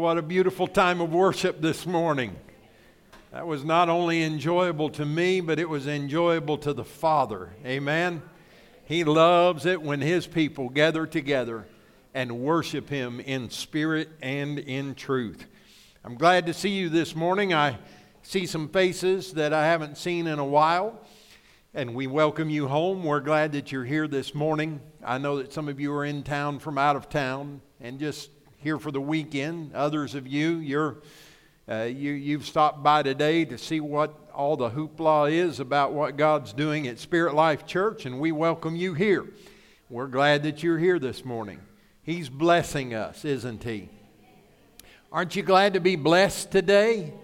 what a beautiful time of worship this morning. That was not only enjoyable to me, but it was enjoyable to the Father. Amen? He loves it when His people gather together and worship Him in spirit and in truth. I'm glad to see you this morning. I see some faces that I haven't seen in a while, and we welcome you home. We're glad that you're here this morning. I know that some of you are in town from out of town and just here for the weekend. Others of you, you've stopped by today to see what all the hoopla is about what God's doing at Spirit Life Church, and we welcome you here. We're glad that you're here this morning. He's blessing us, isn't He? Aren't you glad to be blessed today?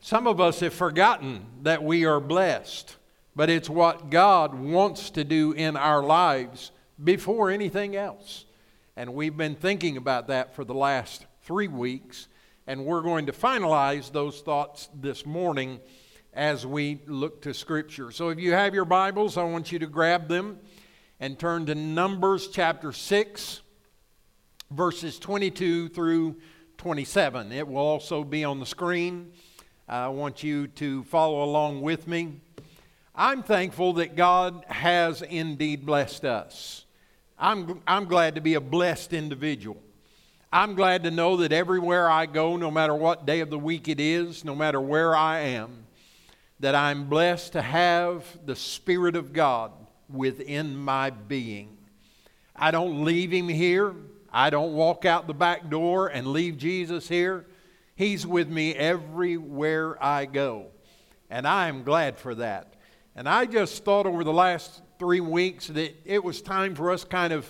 Some of us have forgotten that we are blessed, but it's what God wants to do in our lives before anything else. And we've been thinking about that for the last 3 weeks. And we're going to finalize those thoughts this morning as we look to Scripture. So if you have your Bibles, I want you to grab them and turn to Numbers chapter 6, verses 22 through 27. It will also be on the screen. I want you to follow along with me. I'm thankful that God has indeed blessed us. I'm glad to be a blessed individual. I'm glad to know that everywhere I go, no matter what day of the week it is, no matter where I am, that I'm blessed to have the Spirit of God within my being. I don't leave Him here. I don't walk out the back door and leave Jesus here. He's with me everywhere I go, and I am glad for that. And I just thought over the last 3 weeks that it was time for us kind of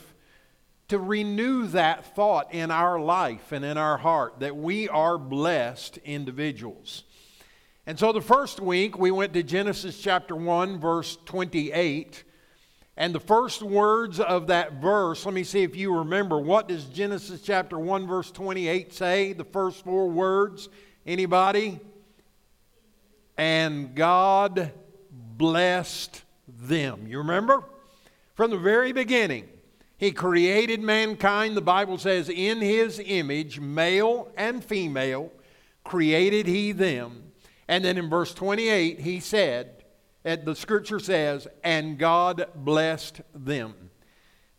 to renew that thought in our life and in our heart that we are blessed individuals. And so the first week we went to Genesis chapter 1 verse 28, and the first words of that verse, let me see if you remember, what does Genesis chapter 1 verse 28 say? The first four words, anybody? And God blessed them. You remember? From the very beginning, He created mankind, the Bible says, in His image, male and female, created He them. And then in verse 28, He said, the Scripture says, and God blessed them.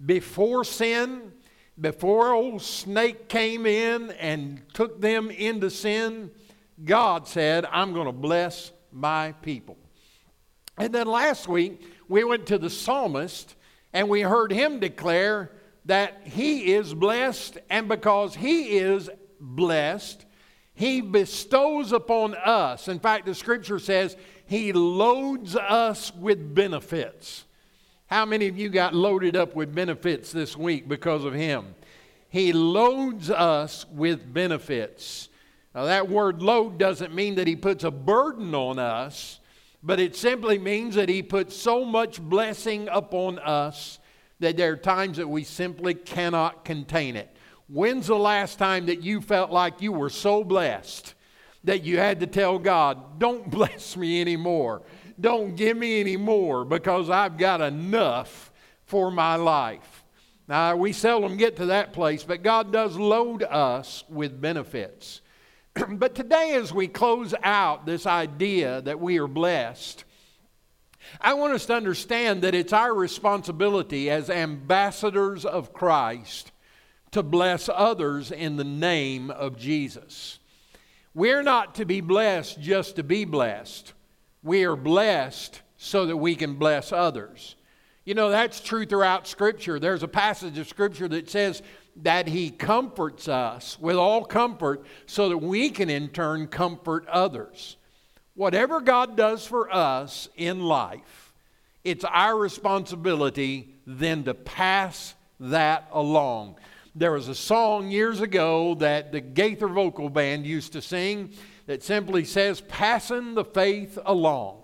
Before sin, before old snake came in and took them into sin, God said, I'm going to bless my people. And then last week, we went to the psalmist, and we heard him declare that he is blessed, and because he is blessed, He bestows upon us. In fact, the Scripture says He loads us with benefits. How many of you got loaded up with benefits this week because of Him? He loads us with benefits. Now, that word load doesn't mean that He puts a burden on us, but it simply means that He puts so much blessing upon us that there are times that we simply cannot contain it. When's the last time that you felt like you were so blessed that you had to tell God, don't bless me anymore. Don't give me anymore because I've got enough for my life. Now, we seldom get to that place, but God does load us with benefits. But today, as we close out this idea that we are blessed, I want us to understand that it's our responsibility as ambassadors of Christ to bless others in the name of Jesus. We're not to be blessed just to be blessed. We are blessed so that we can bless others. You know, that's true throughout Scripture. There's a passage of Scripture that says that He comforts us with all comfort so that we can in turn comfort others. Whatever God does for us in life, it's our responsibility then to pass that along. There was a song years ago that the Gaither vocal band used to sing that simply says, "Passing the faith along."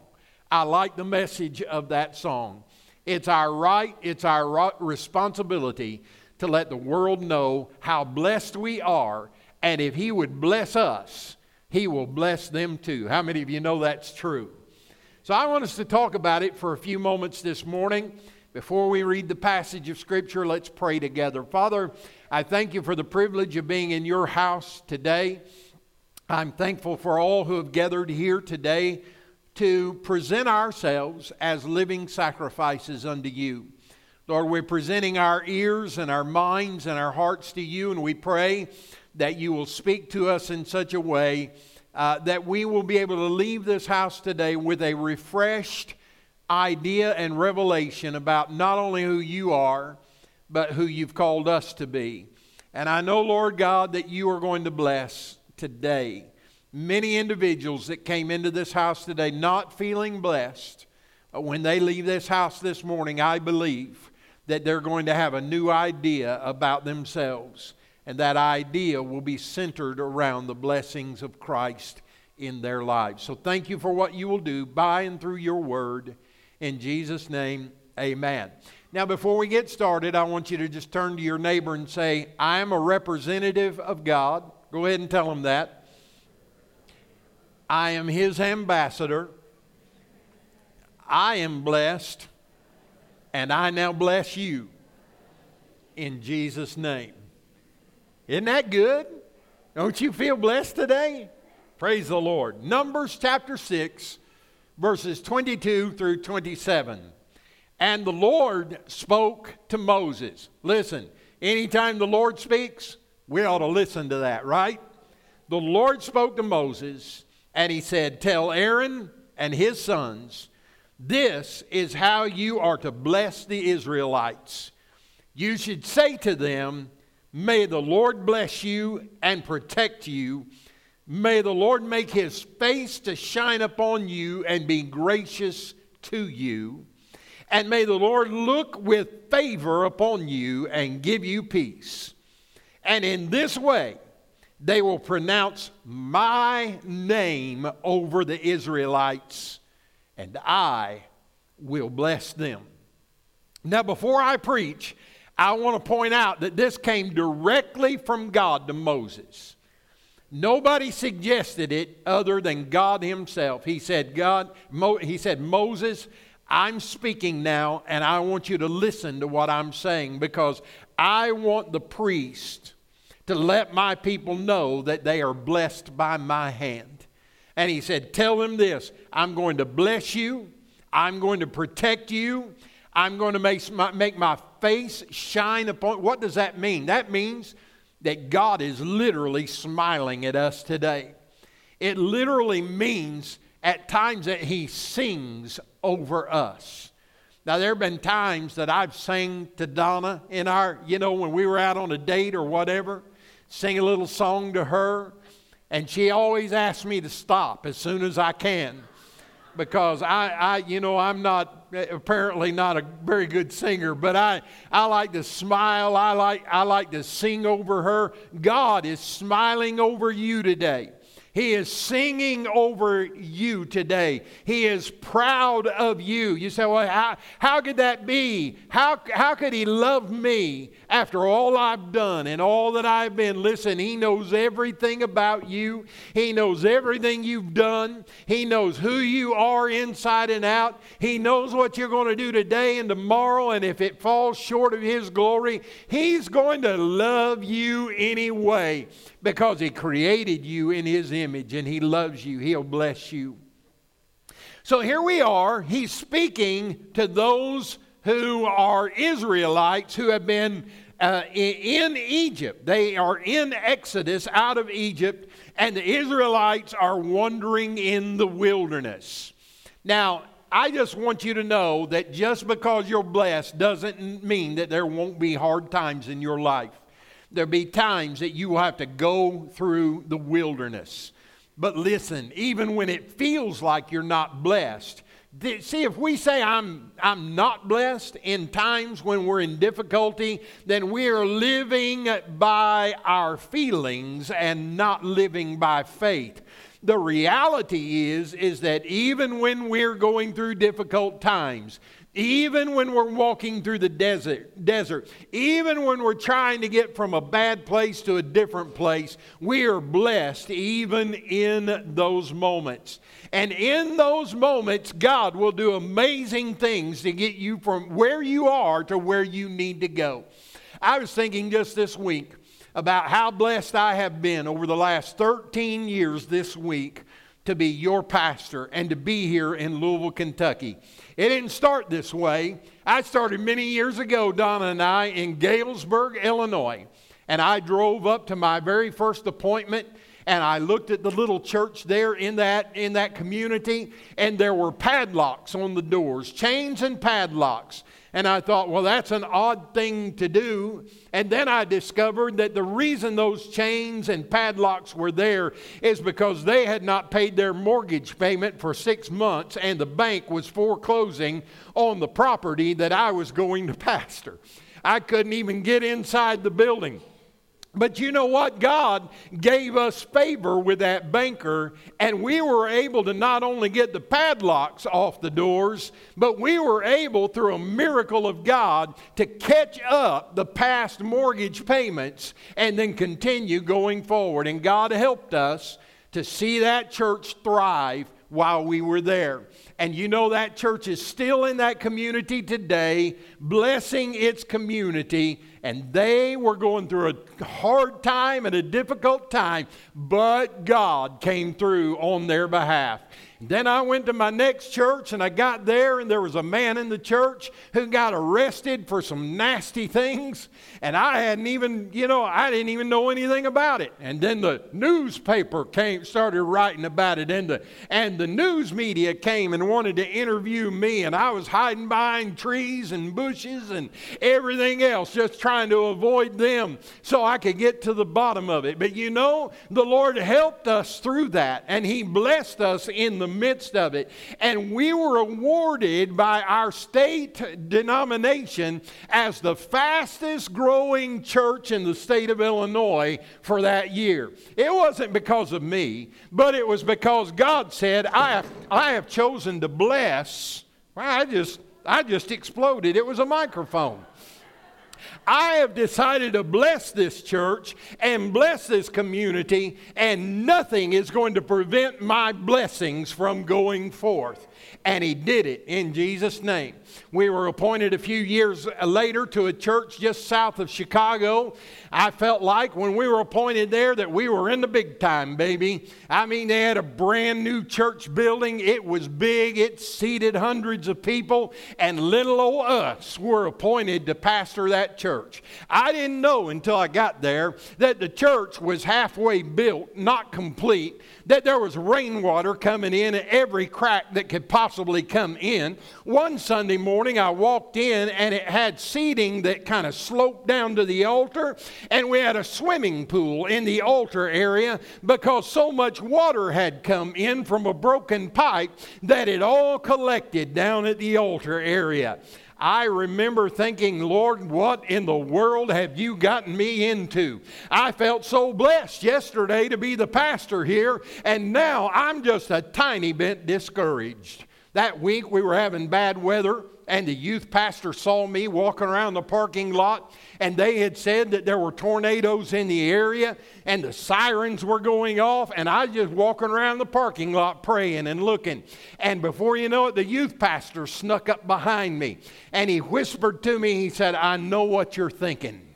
I like the message of that song. It's our right, it's our responsibility to let the world know how blessed we are, and if He would bless us, He will bless them too. How many of you know that's true? So I want us to talk about it for a few moments this morning. Before we read the passage of Scripture, let's pray together. Father, I thank you for the privilege of being in your house today. I'm thankful for all who have gathered here today to present ourselves as living sacrifices unto you. Lord, we're presenting our ears and our minds and our hearts to you, and we pray that you will speak to us in such a way that we will be able to leave this house today with a refreshed idea and revelation about not only who you are, but who you've called us to be. And I know, Lord God, that you are going to bless today. Many individuals that came into this house today not feeling blessed, when they leave this house this morning, I believe that they're going to have a new idea about themselves. And that idea will be centered around the blessings of Christ in their lives. So thank you for what you will do by and through your word. In Jesus' name, amen. Now, before we get started, I want you to just turn to your neighbor and say, I am a representative of God. Go ahead and tell them that. I am His ambassador. I am blessed. And I now bless you. In Jesus' name. Isn't that good? Don't you feel blessed today? Praise the Lord. Numbers chapter 6, verses 22 through 27. And the Lord spoke to Moses. Listen, anytime the Lord speaks, we ought to listen to that, right? The Lord spoke to Moses, and he said, tell Aaron and his sons, this is how you are to bless the Israelites. You should say to them, may the Lord bless you and protect you. May the Lord make His face to shine upon you and be gracious to you. And may the Lord look with favor upon you and give you peace. And in this way, they will pronounce my name over the Israelites, and I will bless them. Now, before I preach, I want to point out that this came directly from God to Moses. Nobody suggested it other than God Himself. He said, Moses, I'm speaking now, and I want you to listen to what I'm saying, because I want the priest to let my people know that they are blessed by my hand. And He said, tell them this, I'm going to bless you, I'm going to protect you, I'm going to make my face shine upon. What does that mean? That means that God is literally smiling at us today. It literally means at times that He sings over us. Now, there have been times that I've sang to Donna in our, when we were out on a date or whatever, sing a little song to her, and she always asks me to stop as soon as I can. Because I'm not a very good singer, but I like to smile. I like to sing over her. God is smiling over you today. He is singing over you today. He is proud of you. You say, well, how could that be? How could He love me after all I've done and all that I've been? Listen, He knows everything about you. He knows everything you've done. He knows who you are inside and out. He knows what you're going to do today and tomorrow, and if it falls short of His glory, He's going to love you anyway, because He created you in His image, and He loves you. He'll bless you. So here we are. He's speaking to those who are Israelites who have been in Egypt. They are in Exodus out of Egypt, and the Israelites are wandering in the wilderness. Now, I just want you to know that just because you're blessed doesn't mean that there won't be hard times in your life. There'll be times that you will have to go through the wilderness. But listen, even when it feels like you're not blessed, see, if we say I'm not blessed in times when we're in difficulty, then we are living by our feelings and not living by faith. The reality is that even when we're going through difficult times, even when we're walking through the desert, even when we're trying to get from a bad place to a different place, we are blessed even in those moments. And in those moments, God will do amazing things to get you from where you are to where you need to go. I was thinking just this week about how blessed I have been over the last 13 years this week to be your pastor and to be here in Louisville, Kentucky. It didn't start this way. I started many years ago, Donna and I, in Galesburg, Illinois. And I drove up to my very first appointment, and I looked at the little church there in that community, and there were padlocks on the doors, chains and padlocks. And I thought, well, that's an odd thing to do. And then I discovered that the reason those chains and padlocks were there is because they had not paid their mortgage payment for 6 months, and the bank was foreclosing on the property that I was going to pastor. I couldn't even get inside the building. But you know what? God gave us favor with that banker, and we were able to not only get the padlocks off the doors, but we were able, through a miracle of God, to catch up the past mortgage payments and then continue going forward. And God helped us to see that church thrive while we were there. And you know that church is still in that community today, blessing its community. And they were going through a hard time and a difficult time, but God came through on their behalf. Then I went to my next church, and I got there, and there was a man in the church who got arrested for some nasty things, and I didn't even know anything about it. And then the newspaper started writing about it, and the news media came and wanted to interview me, and I was hiding behind trees and bushes and everything else, just trying to avoid them so I could get to the bottom of it. But you know, the Lord helped us through that, and He blessed us in the midst of it, and we were awarded by our state denomination as the fastest growing church in the state of Illinois for that year. It wasn't because of me, but it was because God said, I have chosen to bless. I just exploded. It was a microphone. I have decided to bless this church and bless this community, and nothing is going to prevent my blessings from going forth. And He did it in Jesus' name. We were appointed a few years later to a church just south of Chicago. I felt like when we were appointed there that we were in the big time, baby. I mean, they had a brand new church building. It was big. It seated hundreds of people. And little old us were appointed to pastor that church. I didn't know until I got there that the church was halfway built, not complete, that there was rainwater coming in at every crack that could possibly come in. One Sunday morning I walked in, and it had seating that kind of sloped down to the altar, and we had a swimming pool in the altar area because so much water had come in from a broken pipe that it all collected down at the altar area. I remember thinking, Lord, what in the world have you gotten me into? I felt so blessed yesterday to be the pastor here, and now I'm just a tiny bit discouraged. That week we were having bad weather, and the youth pastor saw me walking around the parking lot, and they had said that there were tornadoes in the area, and the sirens were going off, and I was just walking around the parking lot praying and looking. And before you know it, the youth pastor snuck up behind me, and he whispered to me, he said, I know what you're thinking.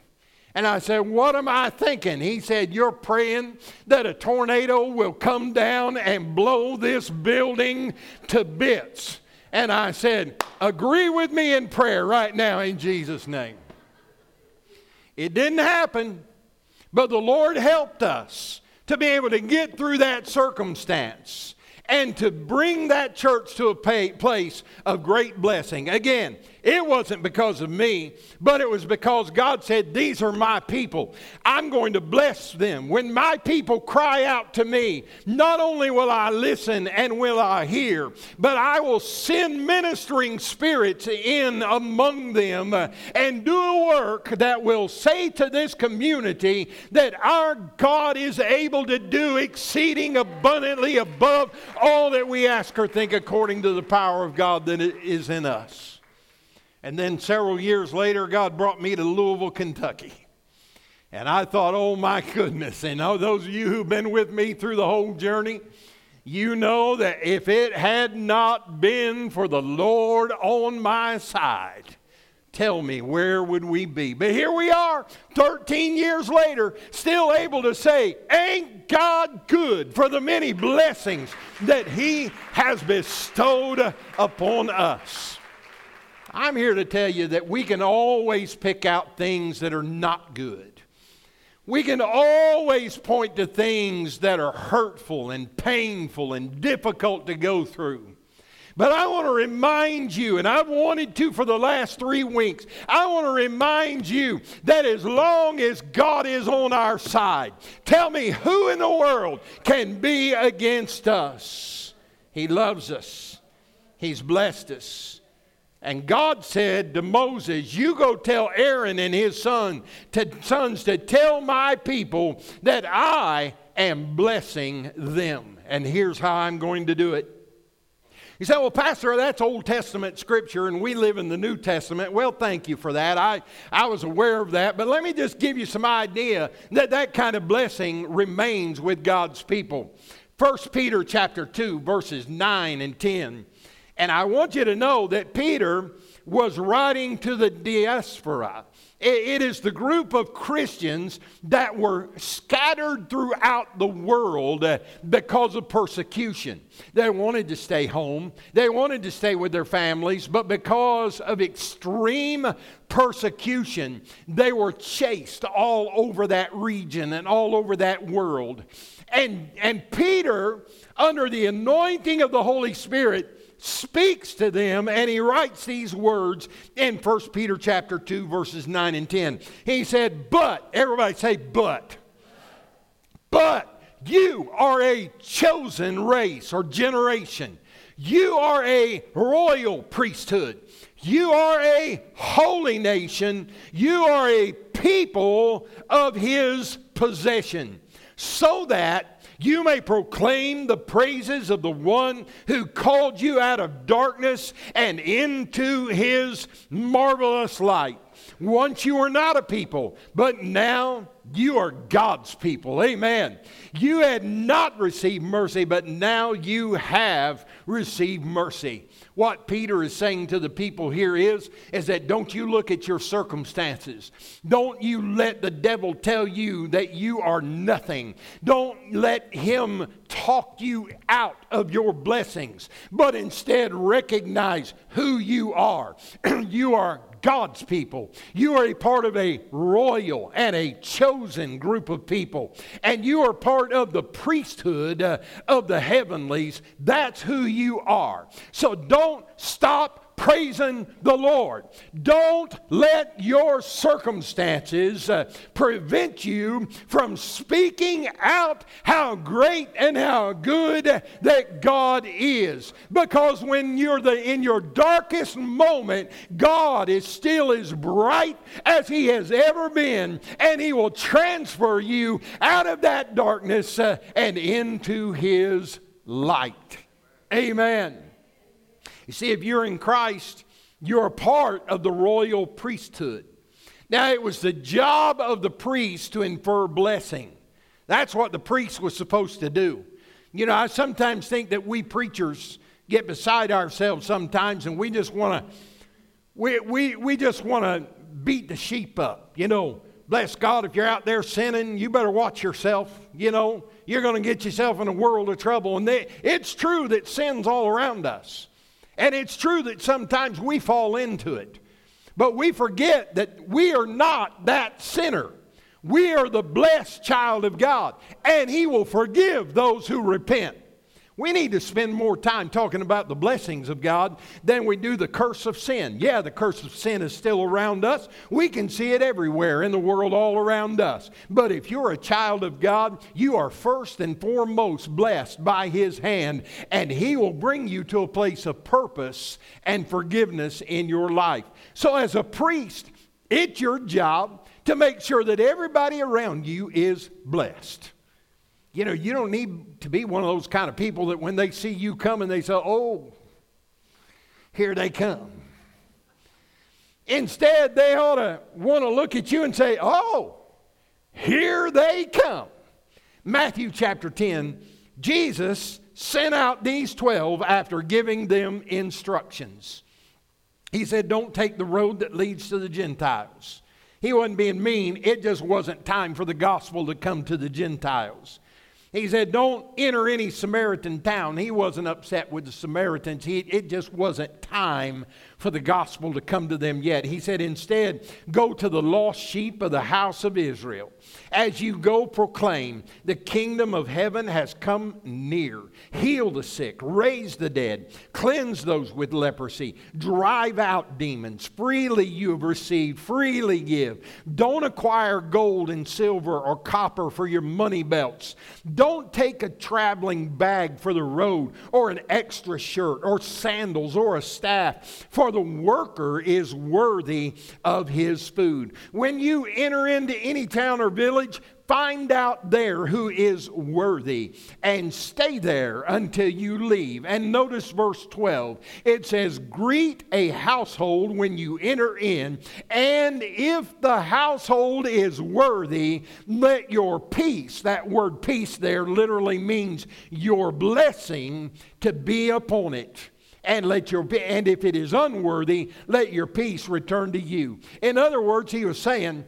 And I said, what am I thinking? He said, you're praying that a tornado will come down and blow this building to bits. And I said, agree with me in prayer right now in Jesus' name. It didn't happen, but the Lord helped us to be able to get through that circumstance. and to bring that church to a place of great blessing. Again, it wasn't because of me, but it was because God said, these are my people. I'm going to bless them. When my people cry out to me, not only will I listen and will I hear, but I will send ministering spirits in among them and do a work that will say to this community that our God is able to do exceeding abundantly above all that we ask or think according to the power of God that is in us. And then several years later, God brought me to Louisville, Kentucky. And I thought, oh my goodness. And those of you who've been with me through the whole journey, you know that if it had not been for the Lord on my side, tell me, where would we be? But here we are, 13 years later, still able to say, ain't God good for the many blessings that He has bestowed upon us? I'm here to tell you that we can always pick out things that are not good. We can always point to things that are hurtful and painful and difficult to go through. But I want to remind you, and I've wanted to for the last 3 weeks, I want to remind you that as long as God is on our side, tell me who in the world can be against us? He loves us. He's blessed us. And God said to Moses, you go tell Aaron and his sons to tell my people that I am blessing them. And here's how I'm going to do it. You say, well, Pastor, that's Old Testament scripture and we live in the New Testament. Well, thank you for that. I was aware of that. But let me just give you some idea that that kind of blessing remains with God's people. 1 Peter chapter 2, verses 9 and 10. And I want you to know that Peter was writing to the diaspora. It is the group of Christians that were scattered throughout the world because of persecution. They wanted to stay home. They wanted to stay with their families. But because of extreme persecution, they were chased all over that region and all over that world. And Peter, under the anointing of the Holy Spirit, speaks to them, and he writes these words in 1 Peter chapter 2, verses 9 and 10. He said, but, everybody say, but you are a chosen race or generation. You are a royal priesthood. You are a holy nation. You are a people of His possession, so that you may proclaim the praises of the One who called you out of darkness and into His marvelous light. Once you were not a people, but now you are God's people. Amen. You had not received mercy, but now you have received mercy. What Peter is saying to the people here is that don't you look at your circumstances. Don't you let the devil tell you that you are nothing. Don't let him talk you out of your blessings, but instead recognize who you are. You are God's people. You are a part of a royal and a chosen group of people. And you are part of the priesthood of the heavenlies. That's who you are. So don't stop praising the Lord. Don't let your circumstances prevent you from speaking out how great and how good that God is. Because when you're in your darkest moment, God is still as bright as He has ever been, and He will transfer you out of that darkness and into His light. Amen. You see, if you're in Christ, you're a part of the royal priesthood. Now, it was the job of the priest to infer blessing. That's what the priest was supposed to do. You know, I sometimes think that we preachers get beside ourselves sometimes, and we just want to beat the sheep up. You know, bless God, if you're out there sinning, you better watch yourself. You know, you're going to get yourself in a world of trouble. And it's true that sin's all around us. And it's true that sometimes we fall into it. But we forget that we are not that sinner. We are the blessed child of God. And He will forgive those who repent. We need to spend more time talking about the blessings of God than we do the curse of sin. Yeah, the curse of sin is still around us. We can see it everywhere in the world all around us. But if you're a child of God, you are first and foremost blessed by His hand, and He will bring you to a place of purpose and forgiveness in your life. So as a priest, it's your job to make sure that everybody around you is blessed. You know, you don't need to be one of those kind of people that when they see you coming, they say, oh, here they come. Instead, they ought to want to look at you and say, oh, here they come. Matthew chapter 10, Jesus sent out these 12 after giving them instructions. He said, don't take the road that leads to the Gentiles. He wasn't being mean. It just wasn't time for the gospel to come to the Gentiles. He said, don't enter any Samaritan town. He wasn't upset with the Samaritans. It just wasn't time for the gospel to come to them yet. He said, instead, go to the lost sheep of the house of Israel. As you go, proclaim, the kingdom of heaven has come near. Heal the sick, raise the dead, cleanse those with leprosy, drive out demons. Freely you have received, freely give. Don't acquire gold and silver or copper for your money belts. Don't take a traveling bag for the road or an extra shirt or sandals or a staff, for the worker is worthy of his food. When you enter into any town or village, find out there who is worthy and stay there until you leave. And notice verse 12. It says, greet a household when you enter in, and if the household is worthy, let your peace, that word peace there literally means your blessing, to be upon it. And if it is unworthy, let your peace return to you. In other words, he was saying,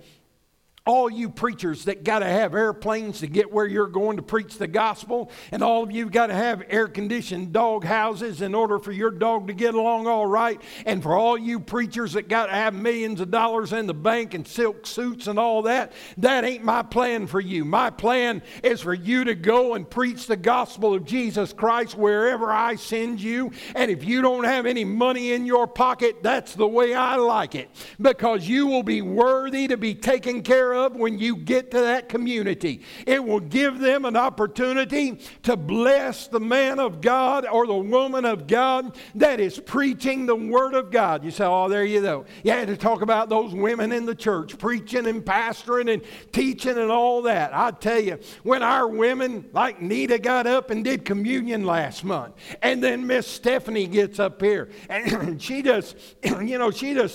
all you preachers that got to have airplanes to get where you're going to preach the gospel, and all of you got to have air-conditioned dog houses in order for your dog to get along all right, and for all you preachers that got to have millions of dollars in the bank and silk suits and all that, that ain't my plan for you. My plan is for you to go and preach the gospel of Jesus Christ wherever I send you, and if you don't have any money in your pocket, that's the way I like it, because you will be worthy to be taken care of when you get to that community. It will give them an opportunity to bless the man of God or the woman of God that is preaching the Word of God. You say, oh, there you go. You had to talk about those women in the church preaching and pastoring and teaching and all that. I tell you, when our women like Nita got up and did communion last month, and then Miss Stephanie gets up here and she just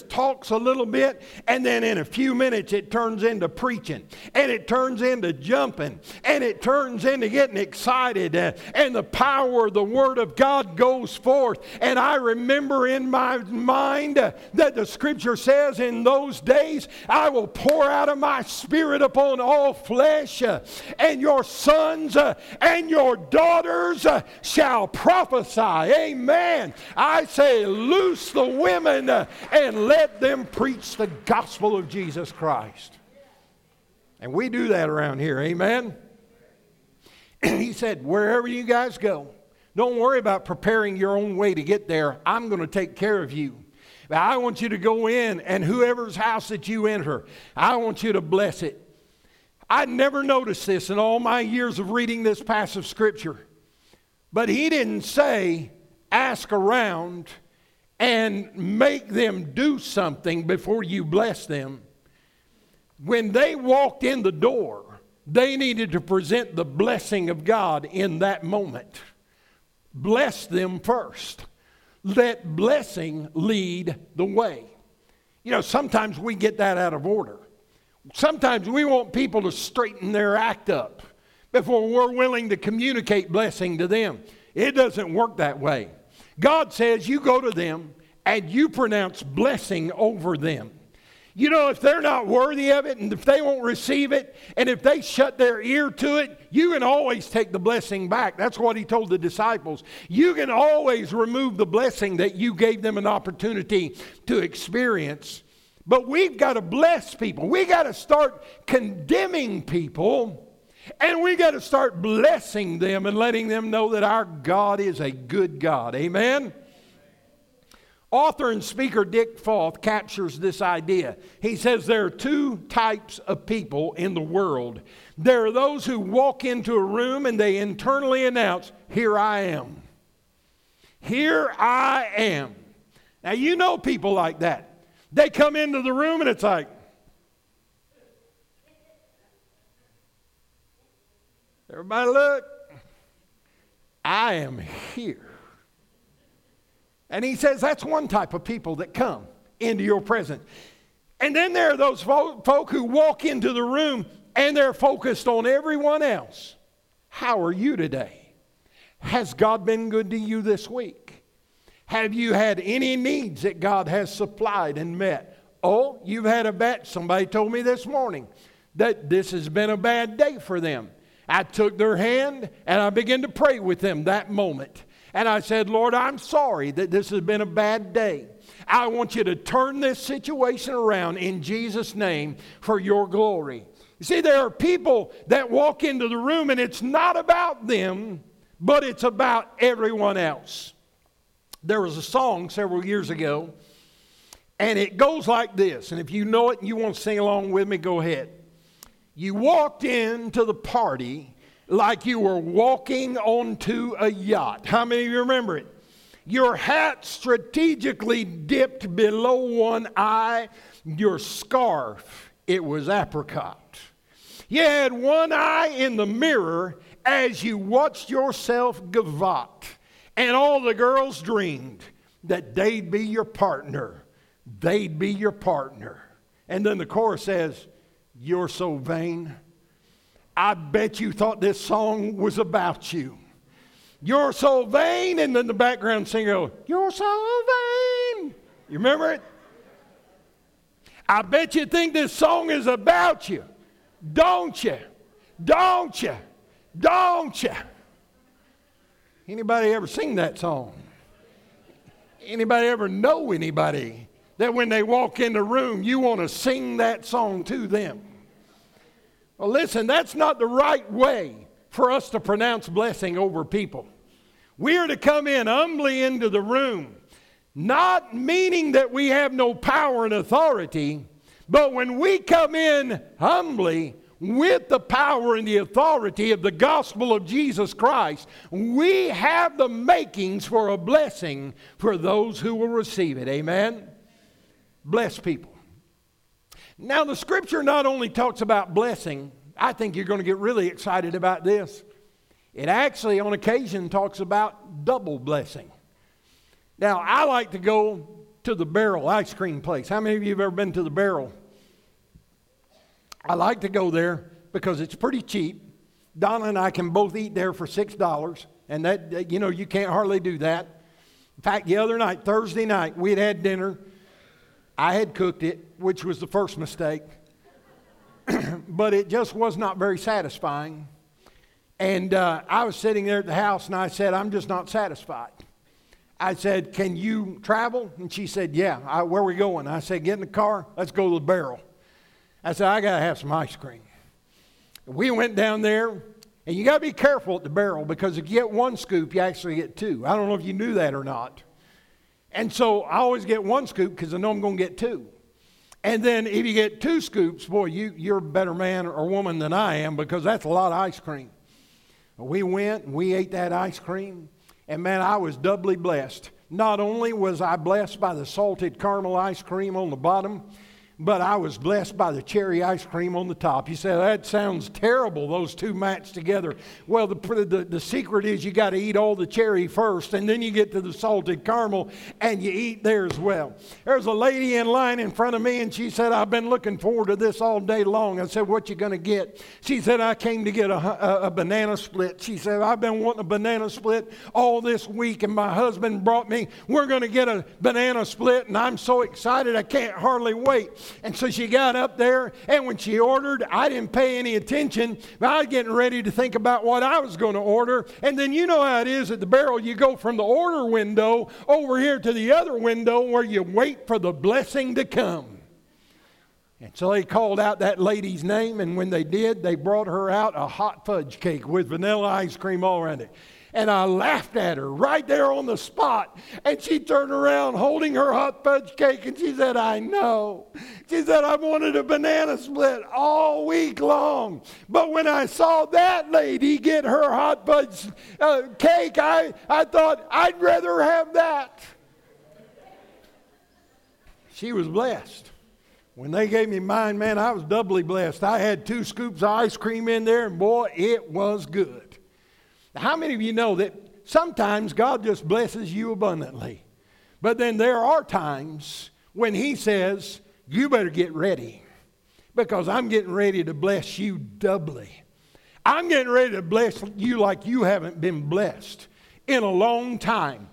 talks a little bit, and then in a few minutes it turns into preaching, and it turns into jumping, and it turns into getting excited, and the power of the Word of God goes forth. And I remember in my mind that the Scripture says, in those days I will pour out of my Spirit upon all flesh, and your sons and your daughters shall prophesy. Amen. I say, loose the women and let them preach the gospel of Jesus Christ. And we do that around here, amen? He said, wherever you guys go, don't worry about preparing your own way to get there. I'm going to take care of you. But I want you to go in, and whoever's house that you enter, I want you to bless it. I never noticed this in all my years of reading this passage of Scripture. But he didn't say, ask around and make them do something before you bless them. When they walked in the door, they needed to present the blessing of God in that moment. Bless them first. Let blessing lead the way. You know, sometimes we get that out of order. Sometimes we want people to straighten their act up before we're willing to communicate blessing to them. It doesn't work that way. God says you go to them and you pronounce blessing over them. You know, if they're not worthy of it, and if they won't receive it, and if they shut their ear to it, you can always take the blessing back. That's what he told the disciples. You can always remove the blessing that you gave them an opportunity to experience. But we've got to bless people. We've got to start condemning people And we got to start blessing them and letting them know that our God is a good God. Amen? Author and speaker Dick Foth captures this idea. He says there are two types of people in the world. There are those who walk into a room and they internally announce, "Here I am. Here I am." Now, you know people like that. They come into the room and it's like, "Everybody look, I am here." And he says that's one type of people that come into your presence. And then there are those folk who walk into the room and they're focused on everyone else. How are you today? Has God been good to you this week? Have you had any needs that God has supplied and met? Oh, you've had a bad, somebody told me this morning that this has been a bad day for them. I took their hand and I began to pray with them that moment. And I said, "Lord, I'm sorry that this has been a bad day. I want you to turn this situation around in Jesus' name for your glory." You see, there are people that walk into the room and it's not about them, but it's about everyone else. There was a song several years ago, and it goes like this. And if you know it and you want to sing along with me, go ahead. You walked into the party like you were walking onto a yacht. How many of you remember it? Your hat strategically dipped below one eye. Your scarf, it was apricot. You had one eye in the mirror as you watched yourself gavotte. And all the girls dreamed that they'd be your partner. They'd be your partner. And then the chorus says, "You're so vain." I bet you thought this song was about you. You're so vain. And then the background singer goes, "You're so vain." You remember it? I bet you think this song is about you. Don't you? Don't you? Don't you? Anybody ever sing that song? Anybody ever know anybody that when they walk in the room, you want to sing that song to them? Well, listen, that's not the right way for us to pronounce blessing over people. We are to come in humbly into the room, not meaning that we have no power and authority, but when we come in humbly with the power and the authority of the gospel of Jesus Christ, we have the makings for a blessing for those who will receive it. Amen? Bless people. Now, the scripture not only talks about blessing, I think you're going to get really excited about this. It actually, on occasion, talks about double blessing. Now, I like to go to the Barrel ice cream place. How many of you have ever been to the Barrel? I like to go there because it's pretty cheap. Donna and I can both eat there for $6, and that, you know, you can't hardly do that. In fact, the other night, Thursday night, we had had dinner. I had cooked it, which was the first mistake, but it just was not very satisfying. And I was sitting there at the house, and I said, "I'm just not satisfied." I said, "Can you travel?" And she said, "Yeah." Where are we going? I said, "Get in the car. Let's go to the Barrel." I said, "I got to have some ice cream." We went down there, and you got to be careful at the Barrel because if you get one scoop, you actually get two. I don't know if you knew that or not. And so I always get one scoop because I know I'm going to get two. And then if you get two scoops, boy, you're a better man or woman than I am because that's a lot of ice cream. We went and we ate that ice cream. And man, I was doubly blessed. Not only was I blessed by the salted caramel ice cream on the bottom, but I was blessed by the cherry ice cream on the top. You say, "That sounds terrible, those two match together." Well, the secret is you got to eat all the cherry first, and then you get to the salted caramel, and you eat there as well. There's a lady in line in front of me, and she said, "I've been looking forward to this all day long." I said, "What you going to get?" She said, "I came to get a banana split." She said, "I've been wanting a banana split all this week, and my husband brought me. We're going to get a banana split, and I'm so excited. I can't hardly wait." And so she got up there, and when she ordered, I didn't pay any attention, but I was getting ready to think about what I was going to order. And then you know how it is at the Barrel. You go from the order window over here to the other window where you wait for the blessing to come. And so they called out that lady's name, and when they did, they brought her out a hot fudge cake with vanilla ice cream all around it. And I laughed at her right there on the spot. And she turned around holding her hot fudge cake, and she said, I know. She said, I wanted a banana split all week long. But when I saw that lady get her hot fudge cake, I thought, I'd rather have that. She was blessed. When they gave me mine, man, I was doubly blessed. I had 2 scoops of ice cream in there, and boy, it was good. How many of you know that sometimes God just blesses you abundantly? But then there are times when He says, you better get ready, because I'm getting ready to bless you doubly. I'm getting ready to bless you like you haven't been blessed in a long time.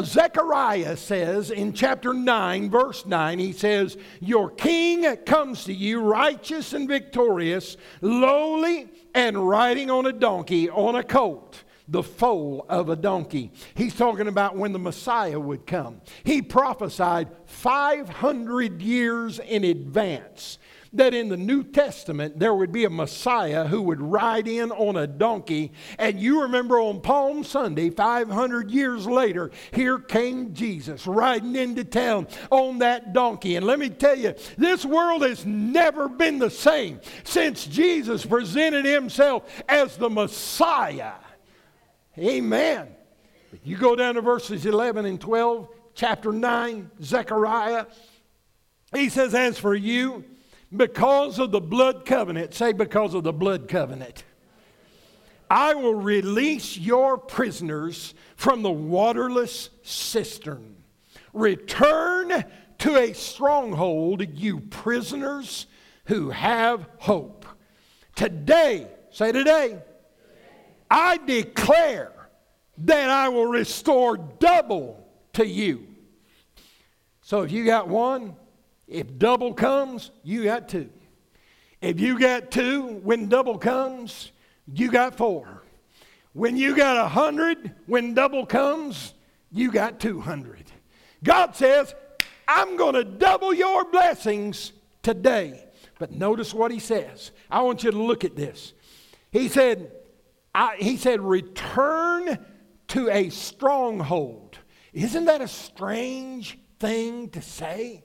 Zechariah says in chapter 9, verse 9, he says, your king comes to you righteous and victorious, lowly and riding on a donkey, on a colt, the foal of a donkey. He's talking about when the Messiah would come. He prophesied 500 years in advance that in the New Testament there would be a Messiah who would ride in on a donkey. And you remember on Palm Sunday, 500 years later, here came Jesus riding into town on that donkey. And let me tell you, this world has never been the same since Jesus presented Himself as the Messiah. Amen. But you go down to verses 11 and 12, chapter 9, Zechariah. He says, as for you, because of the blood covenant, say because of the blood covenant, I will release your prisoners from the waterless cistern. Return to a stronghold, you prisoners who have hope. Today, say today, I declare that I will restore double to you. So if you got one, if double comes, you got 2. If you got 2, when double comes, you got 4. When you got 100, when double comes, you got 200. God says, I'm going to double your blessings today. But notice what He says. I want you to look at this. He said, return to a stronghold. Isn't that a strange thing to say?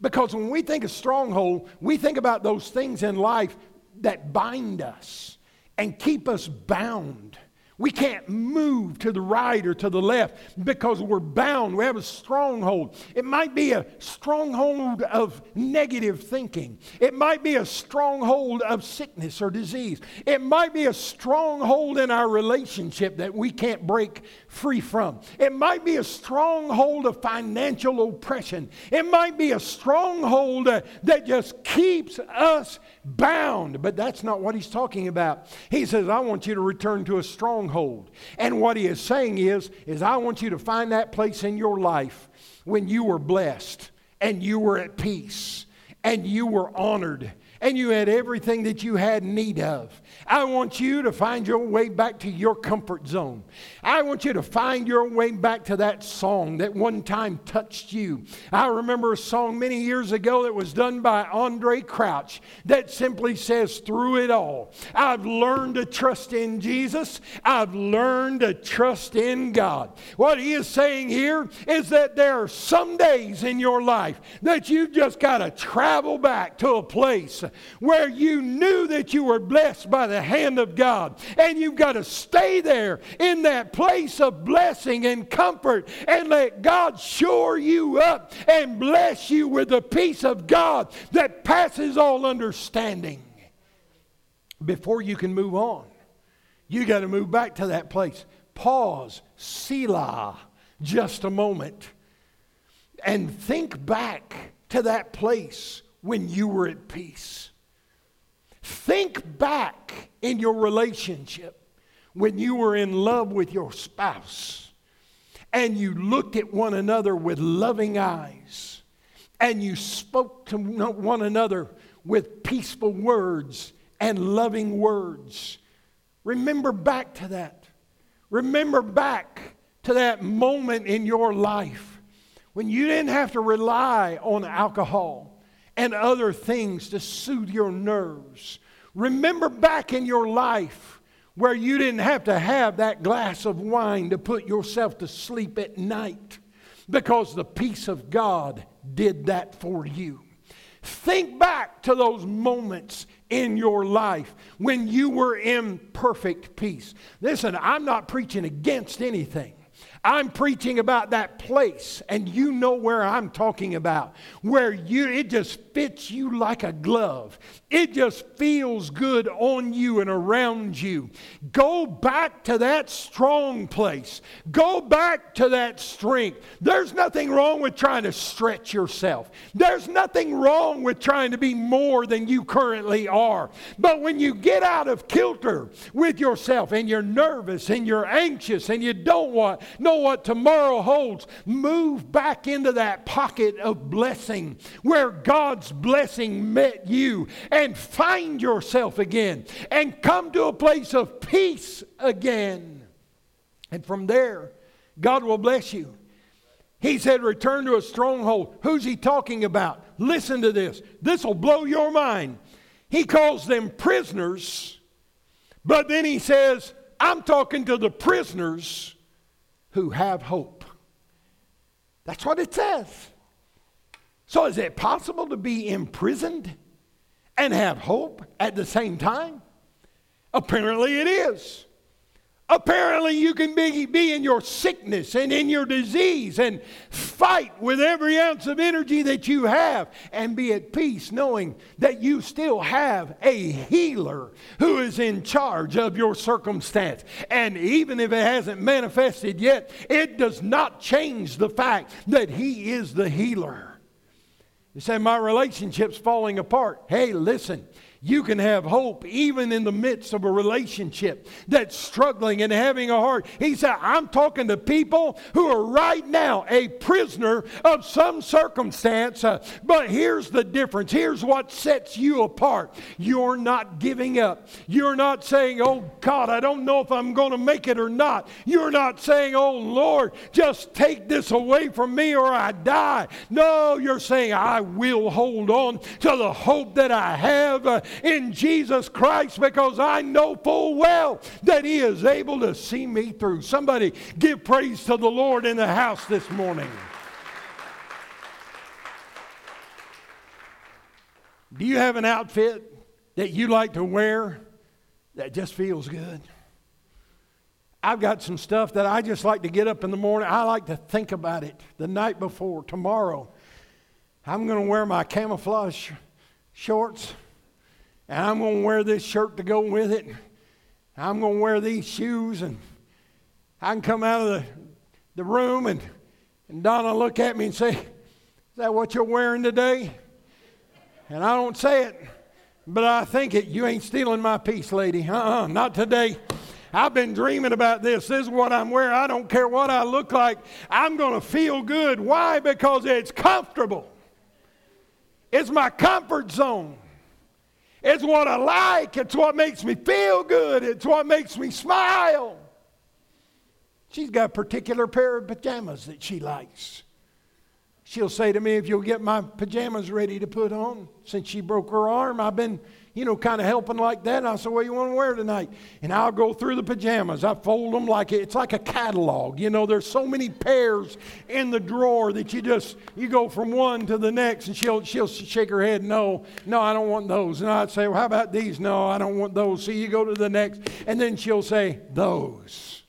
Because when we think of stronghold, we think about those things in life that bind us and keep us bound. We can't move to the right or to the left because we're bound. We have a stronghold. It might be a stronghold of negative thinking. It might be a stronghold of sickness or disease. It might be a stronghold in our relationship that we can't break free from. It might be a stronghold of financial oppression. It might be a stronghold that just keeps us bound. But that's not what He's talking about. He says, I want you to return to a stronghold. And what He is saying is I want you to find that place in your life when you were blessed and you were at peace and you were honored and you had everything that you had need of. I want you to find your way back to your comfort zone. I want you to find your way back to that song that one time touched you. I remember a song many years ago that was done by Andre Crouch that simply says, through it all, I've learned to trust in Jesus. I've learned to trust in God. What he is saying here is that there are some days in your life that you just got to travel back to a place where you knew that you were blessed by the hand of God. And you've got to stay there in that place of blessing and comfort and let God shore you up and bless you with the peace of God that passes all understanding. Before you can move on, you got to move back to that place. Pause, Selah, just a moment, and think back to that place when you were at peace. Think back in your relationship when you were in love with your spouse and you looked at one another with loving eyes and you spoke to one another with peaceful words and loving words. Remember back to that. Remember back to that moment in your life when you didn't have to rely on alcohol and other things to soothe your nerves. Remember back in your life where you didn't have to have that glass of wine to put yourself to sleep at night, because the peace of God did that for you. Think back to those moments in your life when you were in perfect peace. Listen, I'm not preaching against anything. I'm preaching about that place, and you know where I'm talking about, where it just fits you like a glove. It just feels good on you and around you. Go back to that strong place. Go back to that strength. There's nothing wrong with trying to stretch yourself. There's nothing wrong with trying to be more than you currently are. But when you get out of kilter with yourself, and you're nervous and you're anxious and you don't know what tomorrow holds, move back into that pocket of blessing where God's blessing met you, and find yourself again and come to a place of peace again. And from there, God will bless you. He said, return to a stronghold. Who's he talking about? Listen to this. This will blow your mind. He calls them prisoners, but then he says, I'm talking to the prisoners who have hope. That's what it says. So is it possible to be imprisoned and have hope at the same time? Apparently it is. Apparently you can be in your sickness and in your disease and fight with every ounce of energy that you have and be at peace knowing that you still have a healer who is in charge of your circumstance. And even if it hasn't manifested yet, it does not change the fact that he is the healer. You say, my relationship's falling apart. Hey, listen. You can have hope even in the midst of a relationship that's struggling and having a heart. He said, I'm talking to people who are right now a prisoner of some circumstance. But here's the difference. Here's what sets you apart. You're not giving up. You're not saying, oh God, I don't know if I'm going to make it or not. You're not saying, oh Lord, just take this away from me or I die. No, you're saying, I will hold on to the hope that I have in Jesus Christ, because I know full well that he is able to see me through. Somebody give praise to the Lord in the house this morning. Do you have an outfit that you like to wear that just feels good? I've got some stuff that I just like to get up in the morning. I like to think about it the night before. Tomorrow, I'm going to wear my camouflage shorts. And I'm going to wear this shirt to go with it. I'm going to wear these shoes. And I can come out of the room and Donna look at me and say, is that what you're wearing today? And I don't say it, but I think it. You ain't stealing my peace, lady. Not today. I've been dreaming about this. This is what I'm wearing. I don't care what I look like. I'm going to feel good. Why? Because it's comfortable. It's my comfort zone. It's what I like. It's what makes me feel good. It's what makes me smile. She's got a particular pair of pajamas that she likes. She'll say to me, if you'll get my pajamas ready to put on. Since she broke her arm, I've been, kind of helping like that. And I say, what do you want to wear tonight? And I'll go through the pajamas. I fold them like it's like a catalog. There's so many pairs in the drawer that you go from one to the next. And she'll shake her head. No, I don't want those. And I'd say, well, how about these? No, I don't want those. So you go to the next. And then she'll say, those.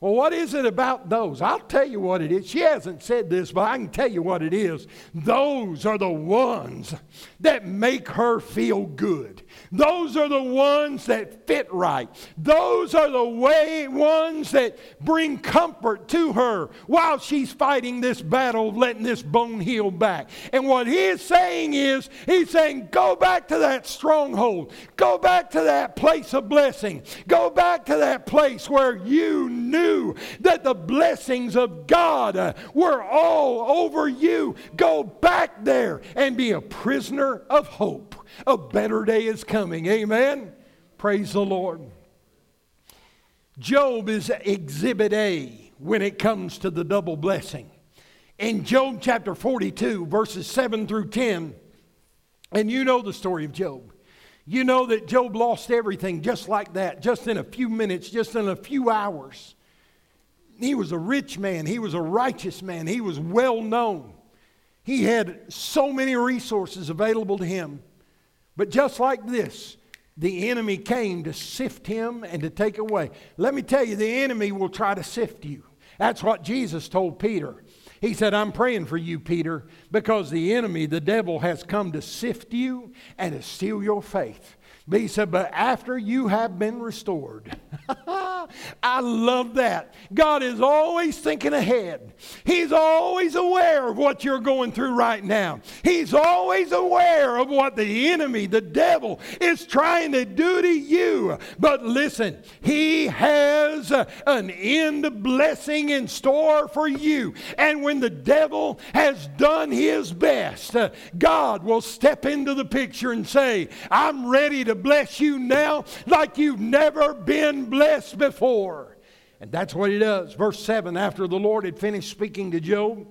Well, what is it about those? I'll tell you what it is. She hasn't said this, but I can tell you what it is. Those are the ones that make her feel good. Those are the ones that fit right. Those are the ones that bring comfort to her while she's fighting this battle of letting this bone heal back. And what he is saying is, he's saying, go back to that stronghold. Go back to that place of blessing. Go back to that place where you knew that the blessings of God were all over you. Go back there and be a prisoner of hope. A better day is coming. Amen. Praise the Lord. Job is exhibit A when it comes to the double blessing. In Job chapter 42, verses 7 through 10, And you know the story of Job. You know that Job lost everything just like that, just in a few minutes, just in a few hours. He was a rich man. He was a righteous man. He was well known. He had so many resources available to him. But just like this, the enemy came to sift him and to take away. Let me tell you, the enemy will try to sift you. That's what Jesus told Peter. He said, I'm praying for you, Peter, because the enemy, the devil, has come to sift you and to steal your faith. But he said, but after you have been restored. I love that. God is always thinking ahead. He's always aware of what you're going through right now. He's always aware of what the enemy, the devil, is trying to do to you. But listen, he has an end blessing in store for you. And when the devil has done his best, God will step into the picture and say, I'm ready to bless you now like you've never been blessed before. And that's what he does. Verse 7, after the Lord had finished speaking to Job,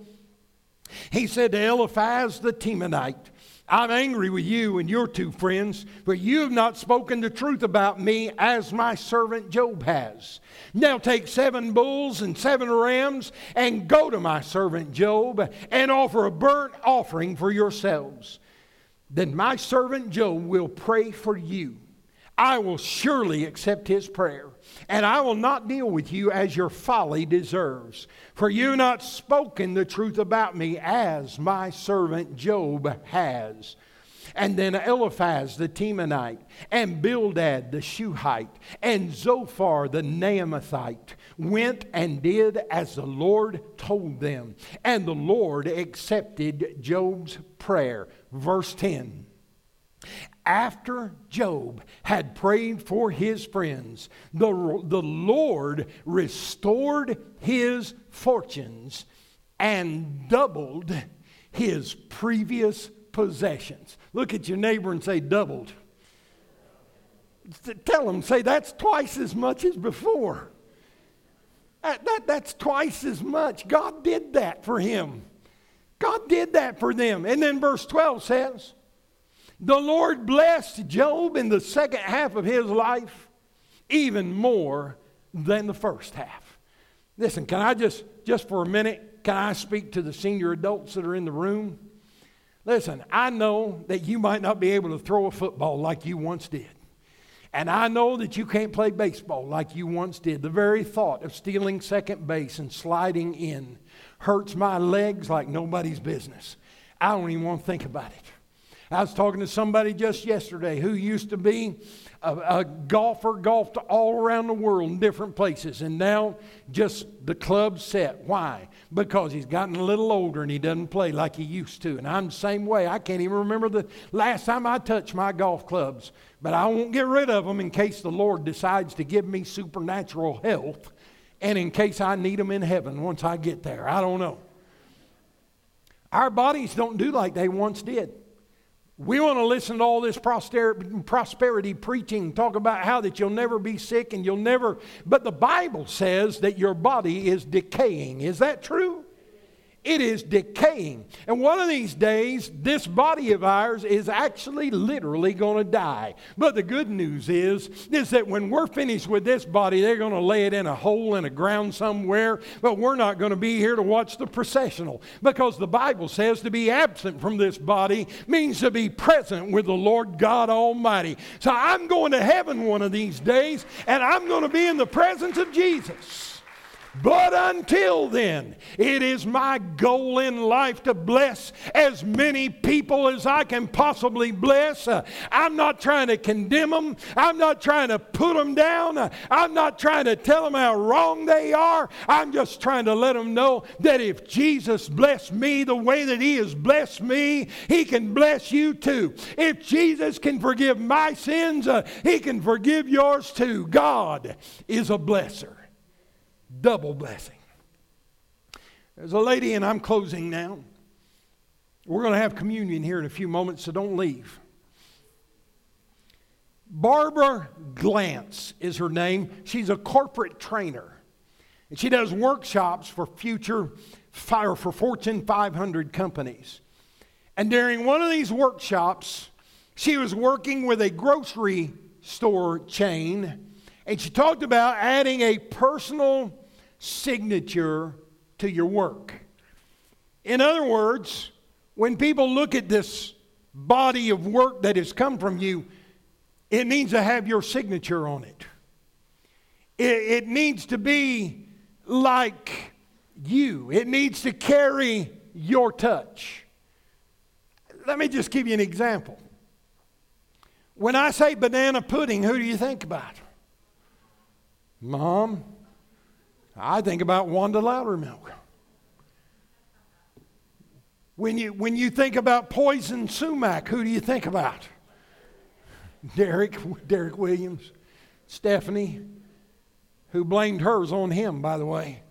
he said to Eliphaz the Temanite, I'm angry with you and your two friends, for you have not spoken the truth about me as my servant Job has. Now take 7 bulls and 7 rams and go to my servant Job and offer a burnt offering for yourselves. Then my servant Job will pray for you. I will surely accept his prayer, and I will not deal with you as your folly deserves. For you have not spoken the truth about me as my servant Job has. And then Eliphaz the Temanite, and Bildad the Shuhite, and Zophar the Naamathite went and did as the Lord told them. And the Lord accepted Job's prayer. Verse 10. After Job had prayed for his friends, the Lord restored his fortunes and doubled his previous possessions. Look at your neighbor and say, doubled. Tell him, say, that's twice as much as before. That's twice as much. God did that for him. God did that for them. And then verse 12 says, the Lord blessed Job in the second half of his life even more than the first half. Listen, can I just for a minute, can I speak to the senior adults that are in the room? Listen, I know that you might not be able to throw a football like you once did. And I know that you can't play baseball like you once did. The very thought of stealing second base and sliding in hurts my legs like nobody's business. I don't even want to think about it. I was talking to somebody just yesterday who used to be a golfer, golfed all around the world in different places, and now just the club set. Why? Because he's gotten a little older and he doesn't play like he used to. And I'm the same way. I can't even remember the last time I touched my golf clubs, but I won't get rid of them in case the Lord decides to give me supernatural health and in case I need them in heaven once I get there. I don't know. Our bodies don't do like they once did. We want to listen to all this prosperity preaching, talk about how that you'll never be sick and you'll never, but the Bible says that your body is decaying. Is that true? It is decaying. And one of these days, this body of ours is actually literally going to die. But the good news is that when we're finished with this body, they're going to lay it in a hole in the ground somewhere. But we're not going to be here to watch the processional. Because the Bible says to be absent from this body means to be present with the Lord God Almighty. So I'm going to heaven one of these days, and I'm going to be in the presence of Jesus. But until then, it is my goal in life to bless as many people as I can possibly bless. I'm not trying to condemn them. I'm not trying to put them down. I'm not trying to tell them how wrong they are. I'm just trying to let them know that if Jesus blessed me the way that he has blessed me, he can bless you too. If Jesus can forgive my sins, he can forgive yours too. God is a blesser. Double blessing. There's a lady, and I'm closing now. We're going to have communion here in a few moments, so don't leave. Barbara Glance is her name. She's a corporate trainer, and she does workshops for Fortune 500 companies. And during one of these workshops, She was working with a grocery store chain, and she talked about adding a personal signature to your work. In other words, when people look at this body of work that has come from you, it needs to have your signature on it. It needs to be like you. It needs to carry your touch. Let me just give you an example. When I say banana pudding, who do you think about? Mom, I think about Wanda Loudermilk. When you think about poison sumac, who do you think about? Derek Williams, Stephanie, who blamed hers on him, by the way.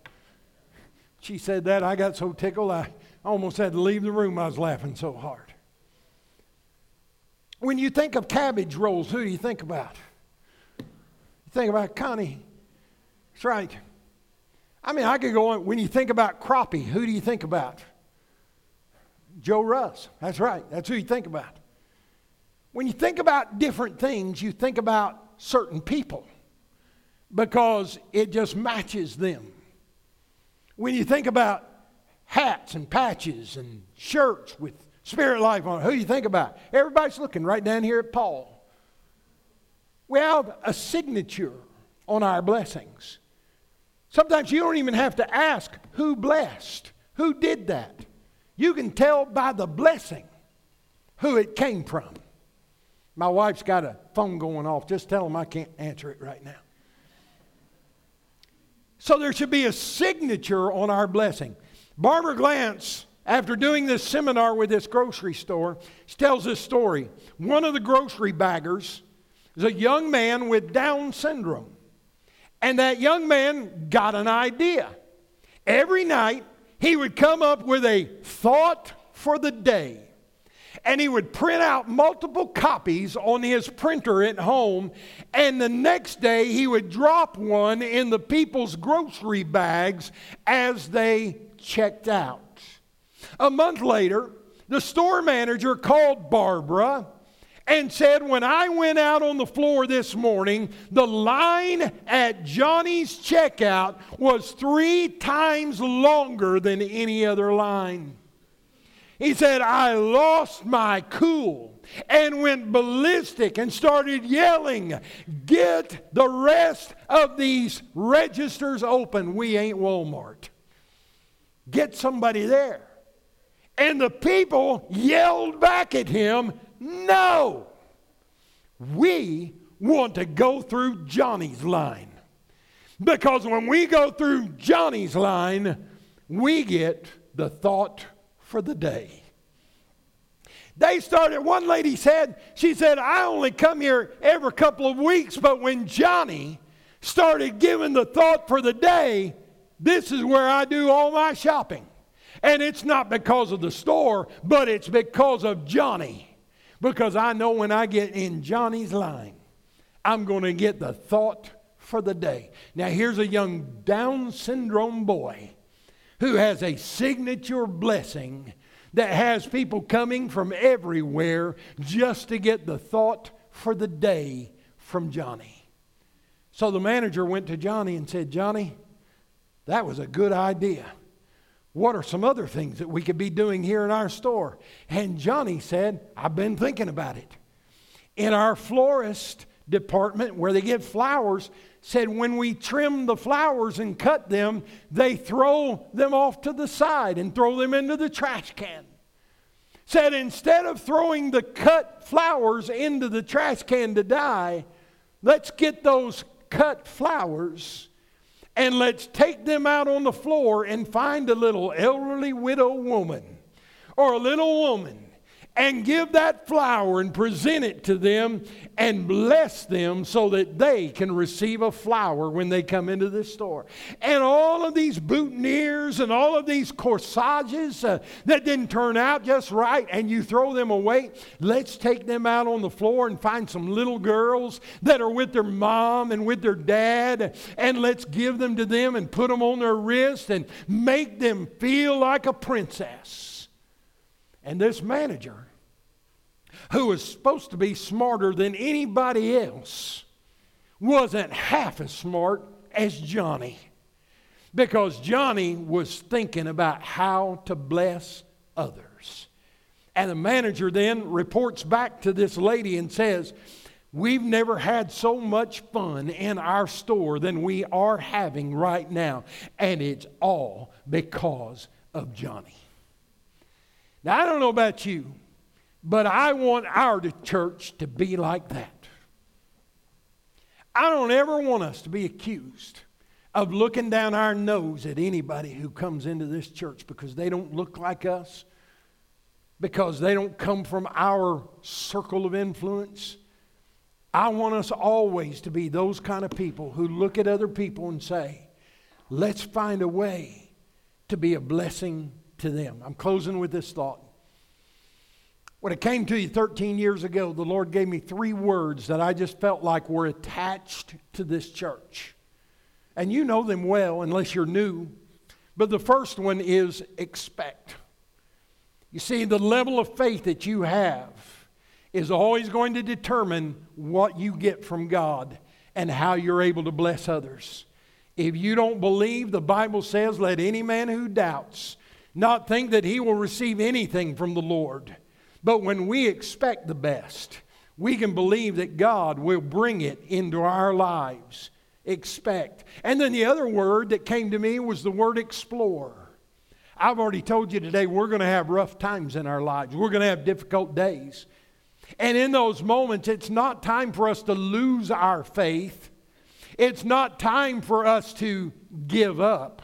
She said that, I got so tickled, I almost had to leave the room. I was laughing so hard. When you think of cabbage rolls, who do you think about? You think about Connie. That's right. I mean, I could go on. When you think about crappie, who do you think about? Joe Russ. That's right. That's who you think about. When you think about different things, you think about certain people because it just matches them. When you think about hats and patches and shirts with Spirit Life on it, who do you think about? Everybody's looking right down here at Paul. We have a signature on our blessings. Sometimes you don't even have to ask who blessed, who did that. You can tell by the blessing who it came from. My wife's got a phone going off. Just tell them I can't answer it right now. So there should be a signature on our blessing. Barbara Glance, after doing this seminar with this grocery store, tells this story. One of the grocery baggers is a young man with Down syndrome. And that young man got an idea. Every night, he would come up with a thought for the day. And he would print out multiple copies on his printer at home. And the next day, he would drop one in the people's grocery bags as they checked out. A month later, the store manager called Barbara and said, when I went out on the floor this morning, the line at Johnny's checkout was 3 times longer than any other line. He said, I lost my cool and went ballistic and started yelling, get the rest of these registers open. We ain't Walmart. Get somebody there. And the people yelled back at him, no, we want to go through Johnny's line. Because when we go through Johnny's line, we get the thought for the day. They started, one lady said, she said, I only come here every couple of weeks, but when Johnny started giving the thought for the day, this is where I do all my shopping. And it's not because of the store, but it's because of Johnny. Because I know when I get in Johnny's line, I'm going to get the thought for the day. Now here's a young Down syndrome boy who has a signature blessing that has people coming from everywhere just to get the thought for the day from Johnny. So the manager went to Johnny and said, Johnny, that was a good idea. What are some other things that we could be doing here in our store? And Johnny said, I've been thinking about it. In our florist department where they get flowers, said when we trim the flowers and cut them, they throw them off to the side and throw them into the trash can. Said instead of throwing the cut flowers into the trash can to die, let's get those cut flowers and let's take them out on the floor and find a little elderly widow woman or a little woman and give that flower and present it to them and bless them so that they can receive a flower when they come into the store. And all of these boutonnieres and all of these corsages that didn't turn out just right and you throw them away, let's take them out on the floor and find some little girls that are with their mom and with their dad and let's give them to them and put them on their wrist and make them feel like a princess. And this manager who was supposed to be smarter than anybody else, wasn't half as smart as Johnny, because Johnny was thinking about how to bless others. And the manager then reports back to this lady and says, "We've never had so much fun in our store than we are having right now, and it's all because of Johnny." Now, I don't know about you, but I want our church to be like that. I don't ever want us to be accused of looking down our nose at anybody who comes into this church because they don't look like us, because they don't come from our circle of influence. I want us always to be those kind of people who look at other people and say, let's find a way to be a blessing to them. I'm closing with this thought. When I came to you 13 years ago, the Lord gave me three words that I just felt like were attached to this church. And you know them well unless you're new. But the first one is expect. You see, the level of faith that you have is always going to determine what you get from God and how you're able to bless others. If you don't believe, the Bible says, let any man who doubts not think that he will receive anything from the Lord. But when we expect the best, we can believe that God will bring it into our lives. Expect. And then the other word that came to me was the word explore. I've already told you today we're going to have rough times in our lives. We're going to have difficult days. And in those moments, it's not time for us to lose our faith. It's not time for us to give up.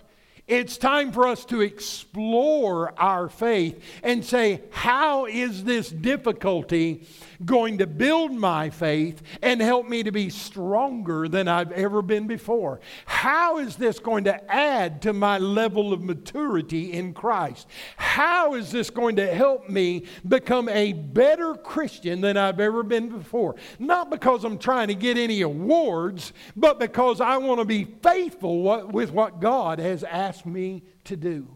It's time for us to explore our faith and say, how is this difficulty going to build my faith and help me to be stronger than I've ever been before? How is this going to add to my level of maturity in Christ? How is this going to help me become a better Christian than I've ever been before? Not because I'm trying to get any awards, but because I want to be faithful with what God has asked me to do.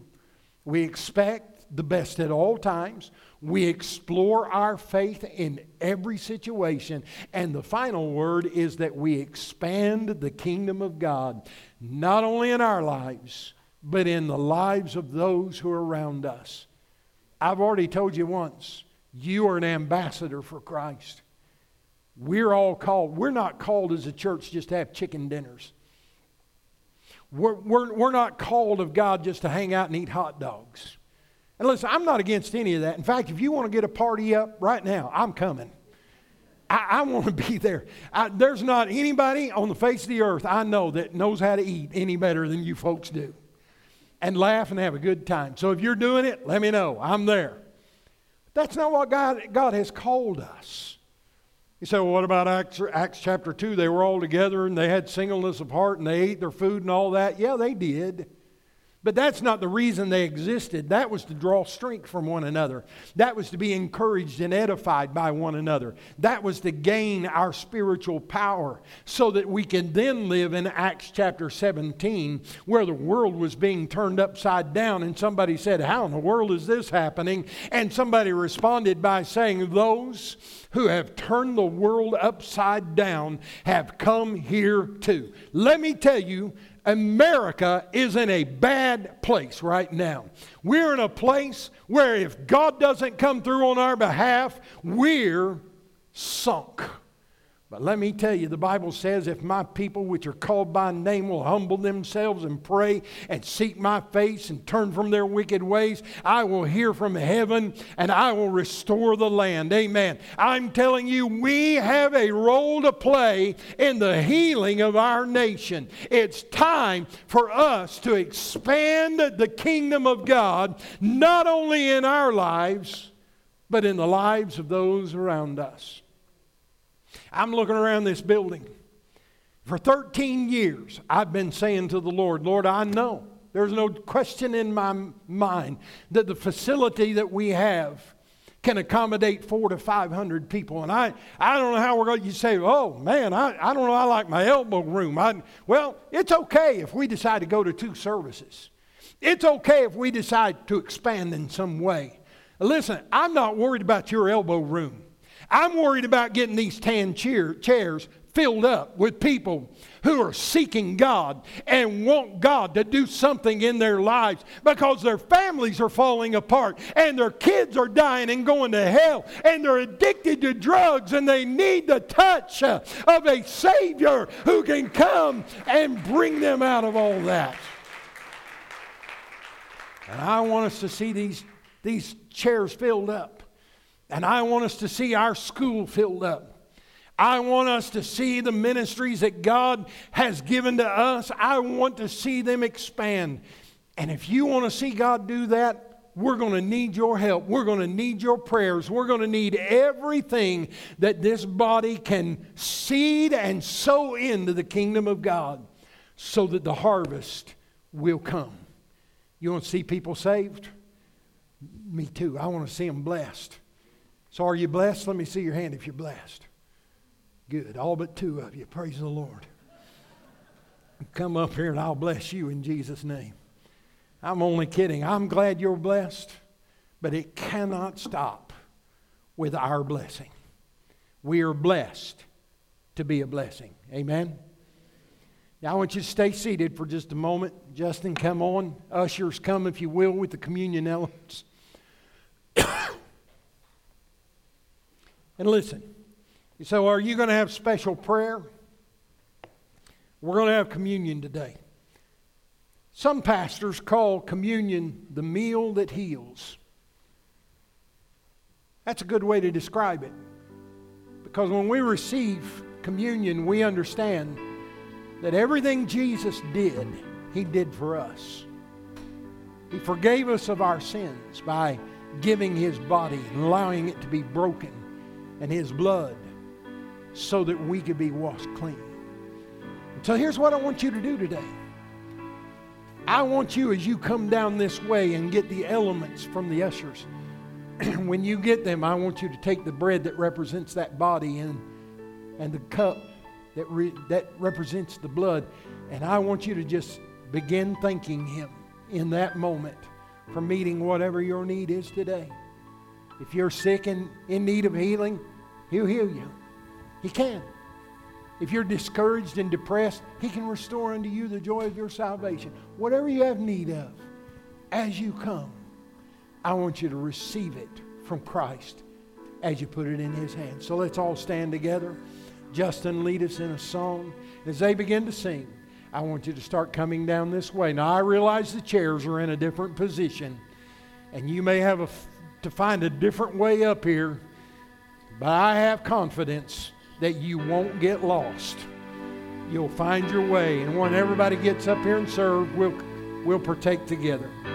We expect the best at all times. We explore our faith in every situation. And the final word is that we expand the kingdom of God, not only in our lives, but in the lives of those who are around us. I've already told you once, you are an ambassador for Christ. We're all called. We're not called as a church just to have chicken dinners. We're not called of God just to hang out and eat hot dogs. And listen, I'm not against any of that. In fact, if you want to get a party up right now, I'm coming. I want to be there. There's not anybody on the face of the earth I know that knows how to eat any better than you folks do. And laugh and have a good time. So if you're doing it, let me know. I'm there. That's not what God has called us. You say, well, what about Acts chapter 2? They were all together and they had singleness of heart and they ate their food and all that. Yeah, they did. But that's not the reason they existed. That was to draw strength from one another. That was to be encouraged and edified by one another. That was to gain our spiritual power so that we can then live in Acts chapter 17, where the world was being turned upside down, and somebody said, how in the world is this happening? And somebody responded by saying, those who have turned the world upside down have come here too. Let me tell you, America is in a bad place right now. We're in a place where if God doesn't come through on our behalf, we're sunk. But let me tell you, the Bible says, if my people which are called by name will humble themselves and pray and seek my face and turn from their wicked ways, I will hear from heaven and I will restore the land. Amen. I'm telling you, we have a role to play in the healing of our nation. It's time for us to expand the kingdom of God, not only in our lives, but in the lives of those around us. I'm looking around this building. For 13 years, I've been saying to the Lord, Lord, I know. There's no question in my mind that the facility that we have can accommodate 400 to 500 people. And I don't know how we're going to say, oh, man, I don't know. I like my elbow room. Well, it's okay if we decide to go to two services. It's okay if we decide to expand in some way. Listen, I'm not worried about your elbow room. I'm worried about getting these tan chairs filled up with people who are seeking God and want God to do something in their lives because their families are falling apart and their kids are dying and going to hell and they're addicted to drugs and they need the touch of a Savior who can come and bring them out of all that. And I want us to see these chairs filled up. And I want us to see our school filled up. I want us to see the ministries that God has given to us. I want to see them expand. And if you want to see God do that, we're going to need your help. We're going to need your prayers. We're going to need everything that this body can seed and sow into the kingdom of God so that the harvest will come. You want to see people saved? Me too. I want to see them blessed. So are you blessed? Let me see your hand if you're blessed. Good. All but two of you. Praise the Lord. Come up here and I'll bless you in Jesus' name. I'm only kidding. I'm glad you're blessed, but it cannot stop with our blessing. We are blessed to be a blessing. Amen? Now I want you to stay seated for just a moment. Justin, come on. Ushers, come if you will with the communion elements. And listen. So are you going to have special prayer? We're going to have communion today. Some pastors call communion the meal that heals. That's a good way to describe it. Because when we receive communion, we understand that everything Jesus did, He did for us. He forgave us of our sins by giving His body and allowing it to be broken and His blood, so that we could be washed clean. So here's what I want you to do today. I want you, as you come down this way and get the elements from the ushers, when you get them, I want you to take the bread that represents that body and the cup that represents the blood, and I want you to just begin thanking Him in that moment for meeting whatever your need is today. If you're sick and in need of healing, He'll heal you. He can. If you're discouraged and depressed, He can restore unto you the joy of your salvation. Whatever you have need of, as you come, I want you to receive it from Christ as you put it in His hands. So let's all stand together. Justin, lead us in a song. As they begin to sing, I want you to start coming down this way. Now, I realize the chairs are in a different position, and you may have to find a different way up here, but I have confidence that you won't get lost. You'll find your way. And when everybody gets up here and served, we'll partake together.